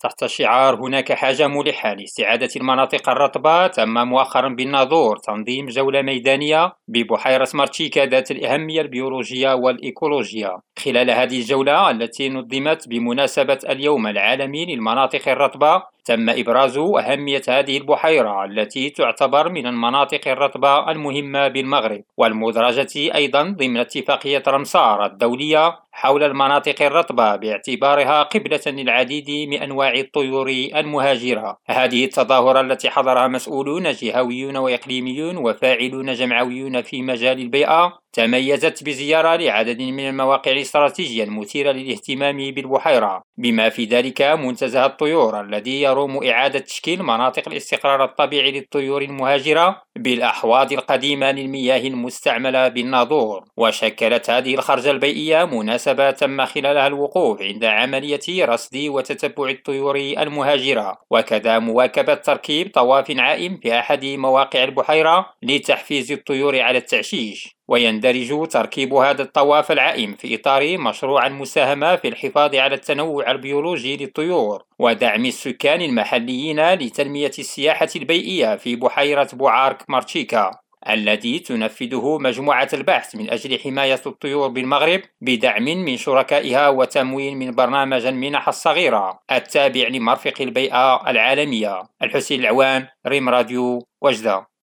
تحت شعار هناك حاجة ملحة لاستعادة المناطق الرطبة، تم مؤخرا بالناظور تنظيم جولة ميدانية ببحيرة مارتشيكا ذات الأهمية البيولوجية والإيكولوجية. خلال هذه الجولة التي نظمت بمناسبة اليوم العالمي للمناطق الرطبة، تم إبراز أهمية هذه البحيرة التي تعتبر من المناطق الرطبة المهمة بالمغرب، والمدرجة أيضا ضمن اتفاقية رمسار الدولية حول المناطق الرطبة باعتبارها قبلة للعديد من أنواع الطيور المهاجرة. هذه التظاهرة التي حضرها مسؤولون جهويون وإقليميون وفاعلون جمعويون في مجال البيئة تميزت بزيارة لعدد من المواقع الاستراتيجية المثيرة للاهتمام بالبحيرة، بما في ذلك منتزه الطيور الذي يروم إعادة تشكيل مناطق الاستقرار الطبيعي للطيور المهاجرة بالأحواض القديمة للمياه المستعملة بالناظور. وشكلت هذه الخرجة البيئية مناسبة تم خلالها الوقوف عند عملية رصد وتتبع الطيور المهاجرة، وكذا مواكبة تركيب طواف عائم في أحد مواقع البحيرة لتحفيز الطيور على التعشيش. ويندرج تركيب هذا الطواف العائم في إطار مشروع المساهمة في الحفاظ على التنوع البيولوجي للطيور ودعم السكان المحليين لتنمية السياحة البيئية في بحيرة بوعارك مارتشيكا، الذي تنفذه مجموعة البحث من أجل حماية الطيور بالمغرب بدعم من شركائها وتمويل من برنامج المنح الصغيرة التابع لمرفق البيئة العالمية. الحسين العوان، ريم راديو، وجدة.